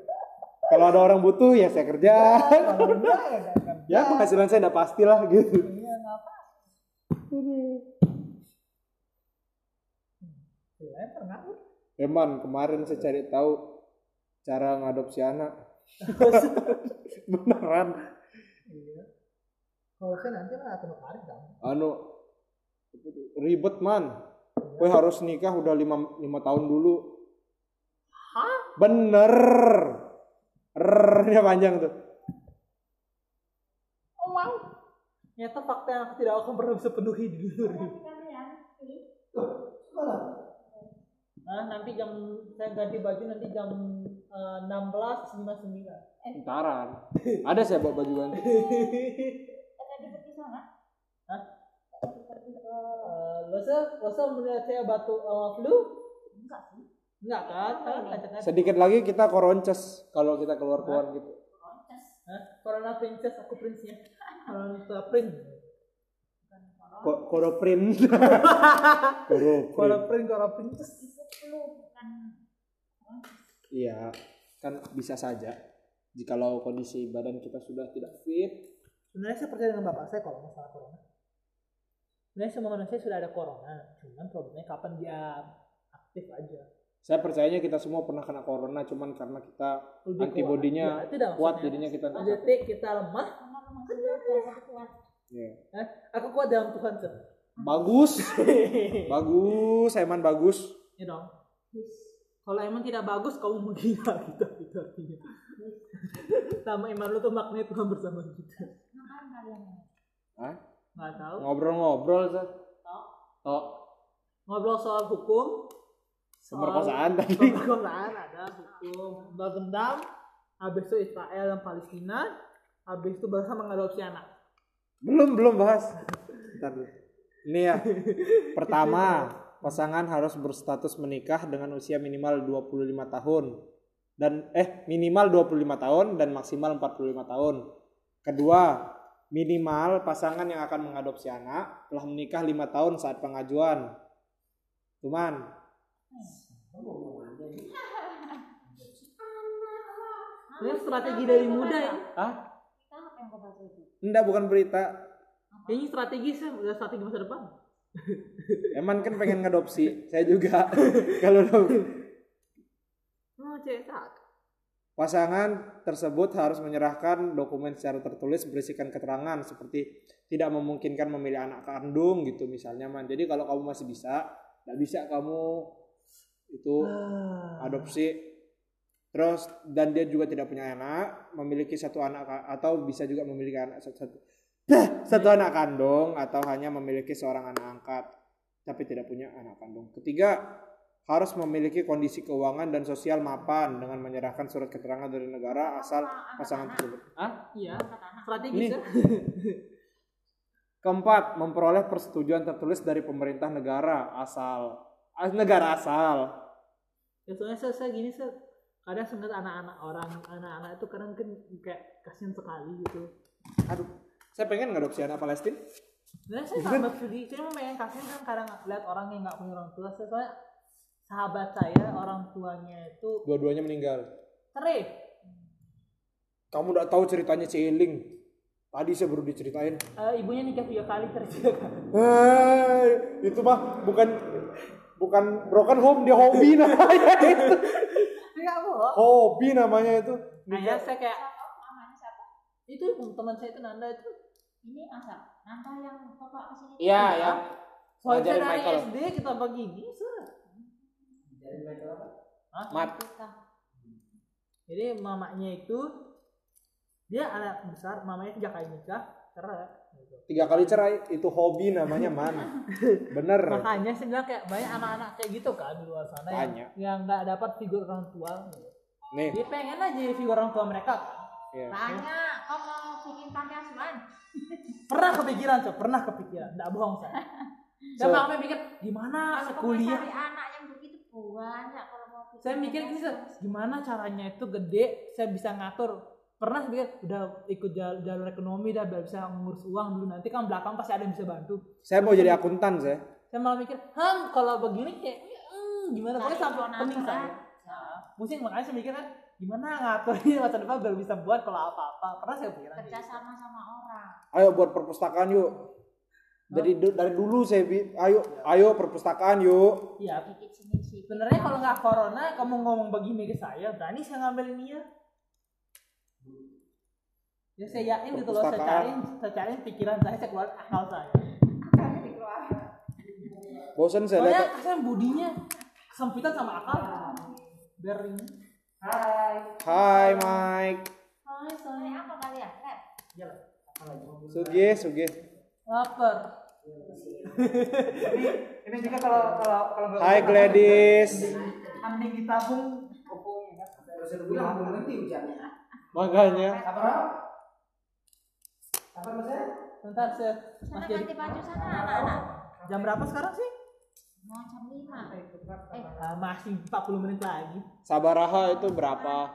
Kalau ada orang butuh ya saya kerja. Kalau enggak ya penghasilan saya udah pastilah gitu. Iya, enggak apa-apa. Eman kemarin saya cari tahu cara ngadopsi anak. Beneran. Iya. Kalau saya nanti lah akan kemarin kan. Ribet man. Gue harus nikah udah 5 tahun dulu. Hah? Bener. Dia panjang tuh. Omang. Nyata fakta yang aku tidak akan pernah bisa penuhi di dunia. Nanti jam saya ganti baju nanti jam 16.59. Entaran. Ada saya bawa baju ganti. Ada di sana? Hah? Masa melihat saya batuk flu? Enggak sih. Enggak kan? Sedikit lagi kita koronces kalau kita keluar gitu. Koronces. Hah? Corona princess aku prince-nya. Corona prince. Koroprin bukan. Iya, kan bisa saja jikalau kondisi badan kita sudah tidak fit. Sebenarnya saya percaya dengan bapak saya kalau masalah corona. Sebenarnya semua manusia sudah ada corona, cuman problemnya kapan dia aktif aja. Saya percayanya kita semua pernah kena corona, cuman karena kita antibodinya kuat jadinya kita. Jadi kita lemah, kuat. Yeah. Aku kuat dalam Tuhan sir. Bagus, Eman bagus. Ya dong. Kalau Eman tidak bagus, kamu menghina kita gitu artinya. Sama Eman lu tuh maknanya Tuhan bersama kita. Ngapain kalian? Hah? Nggak tahu. Ngobrol sir. Tok. Ngobrol soal hukum. Soal pemerkosaan tadi. Pemerkosaan ada hukum. Balas dendam. Habis itu Israel dan Palestina. Habis itu bahasa mengadopsi anak. Belum bahas. Ini ya. Pertama, pasangan harus berstatus menikah dengan usia minimal 25 tahun dan minimal 25 tahun dan maksimal 45 tahun. Kedua, Minimal pasangan yang akan mengadopsi anak telah menikah 5 tahun saat pengajuan. Cuman ini strategi dari muda ya? Hah? Enggak, bukan berita. Ini strategi masa depan. Eman kan pengen ngadopsi, saya juga. Kalau mau cetak. Pasangan tersebut harus menyerahkan dokumen secara tertulis berisikan keterangan seperti tidak memungkinkan memilih anak kandung gitu misalnya, Man. Jadi kalau kamu masih bisa, enggak bisa kamu itu adopsi. Terus dan dia juga tidak punya anak, memiliki satu anak atau bisa juga memiliki anak satu anak kandung atau hanya memiliki seorang anak angkat tapi tidak punya anak kandung. Ketiga, harus memiliki kondisi keuangan dan sosial mapan dengan menyerahkan surat keterangan dari negara asal pasangan tersebut. Ah, iya. Strategi. Keempat, memperoleh persetujuan tertulis dari pemerintah negara asal. Ya soalnya saya gini, kadang sengat anak-anak itu kadang kan kayak kasihan sekali gitu. Aduh, saya pengen ngadopsi anak Palestina. Nah, saya sama studi, cuma pengen kasihan kan kadang lihat orang yang nggak punya orang tua. Soalnya sahabat saya orang tuanya itu dua-duanya meninggal. Seri. Kamu enggak tahu ceritanya si Eling. Tadi saya baru diceritain. Ibunya nikah 3 kali terjaga. Itu mah bukan broken home, dia hobi namanya itu. Hobi namanya itu. Ayah saya kayak namanya siapa? Itu teman saya itu Nanda itu. Ini asal Nanda yang bapak kesini. Iya, ya. Soalnya dari SD kita begini, dari Michael apa? Jadi mamanya itu dia anak besar, mamanya 3 kali cerai itu hobi namanya Man. Bener. Makanya sebenarnya kayak banyak anak-anak kayak gitu kan di luar sana yang nggak dapat figur orang tua. Nih. Dia pengen aja jadi figur orang tua mereka. Iya. Banyak. Kau mau bikin panti asuhan? Pernah kepikiran. Nggak bohong saya. Dan mamanya mikir gimana kuliah? Anak yang begitu banyak kalau mau pikir. Saya mikir gimana caranya itu gede saya bisa ngatur. Pernah pikir udah ikut jalur ekonomi dah biar bisa ngurus uang dulu, nanti kan belakang pasti ada yang bisa bantu. Saya mau jadi akuntan saya. Saya malah mikir, kalau begini kayak gimana pokoknya sampai pening saya. Pusing, makanya saya mikir kan gimana ngaturnya masa depan biar bisa buat kalau apa-apa. Pernah saya pikir kerja sama orang. Ayo buat perpustakaan yuk. Dari dulu saya ayo perpustakaan yuk. Iya. Sebenarnya kalau nggak corona kamu ngomong begini ke saya, berani saya ngambil ini ya. Ya saya yakin gitu loh, saya cariin pikiran saya keluar akal saya. Akalnya dikeluarin. Bosan saya lihat. Soalnya saya budinya kesempitan sama akal. Biar ini. Hai Mike. Hai, soalnya apa kali ya? Lab. Iya lah. Suge. Laper. Ini juga kalau Hai Gladys. Ambil ditabung pokoknya. Terus udah belum nanti hujannya. Makanya. Apa maksudnya? Bentar sana ganti baju sana anak-anak. Jam berapa sekarang sih? Mau jam 5. Masih 40 menit lagi. Sabaraha itu berapa?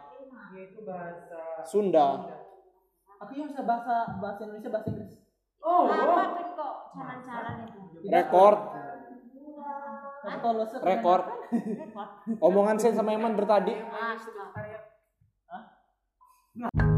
Itu bahasa Sunda. Aku yang bisa bahasa Indonesia, bahasa Inggris. Oh, apa tuh kok jalan-jalan itu? Rekor. Omongan saya sama Eman bertadi. Hah?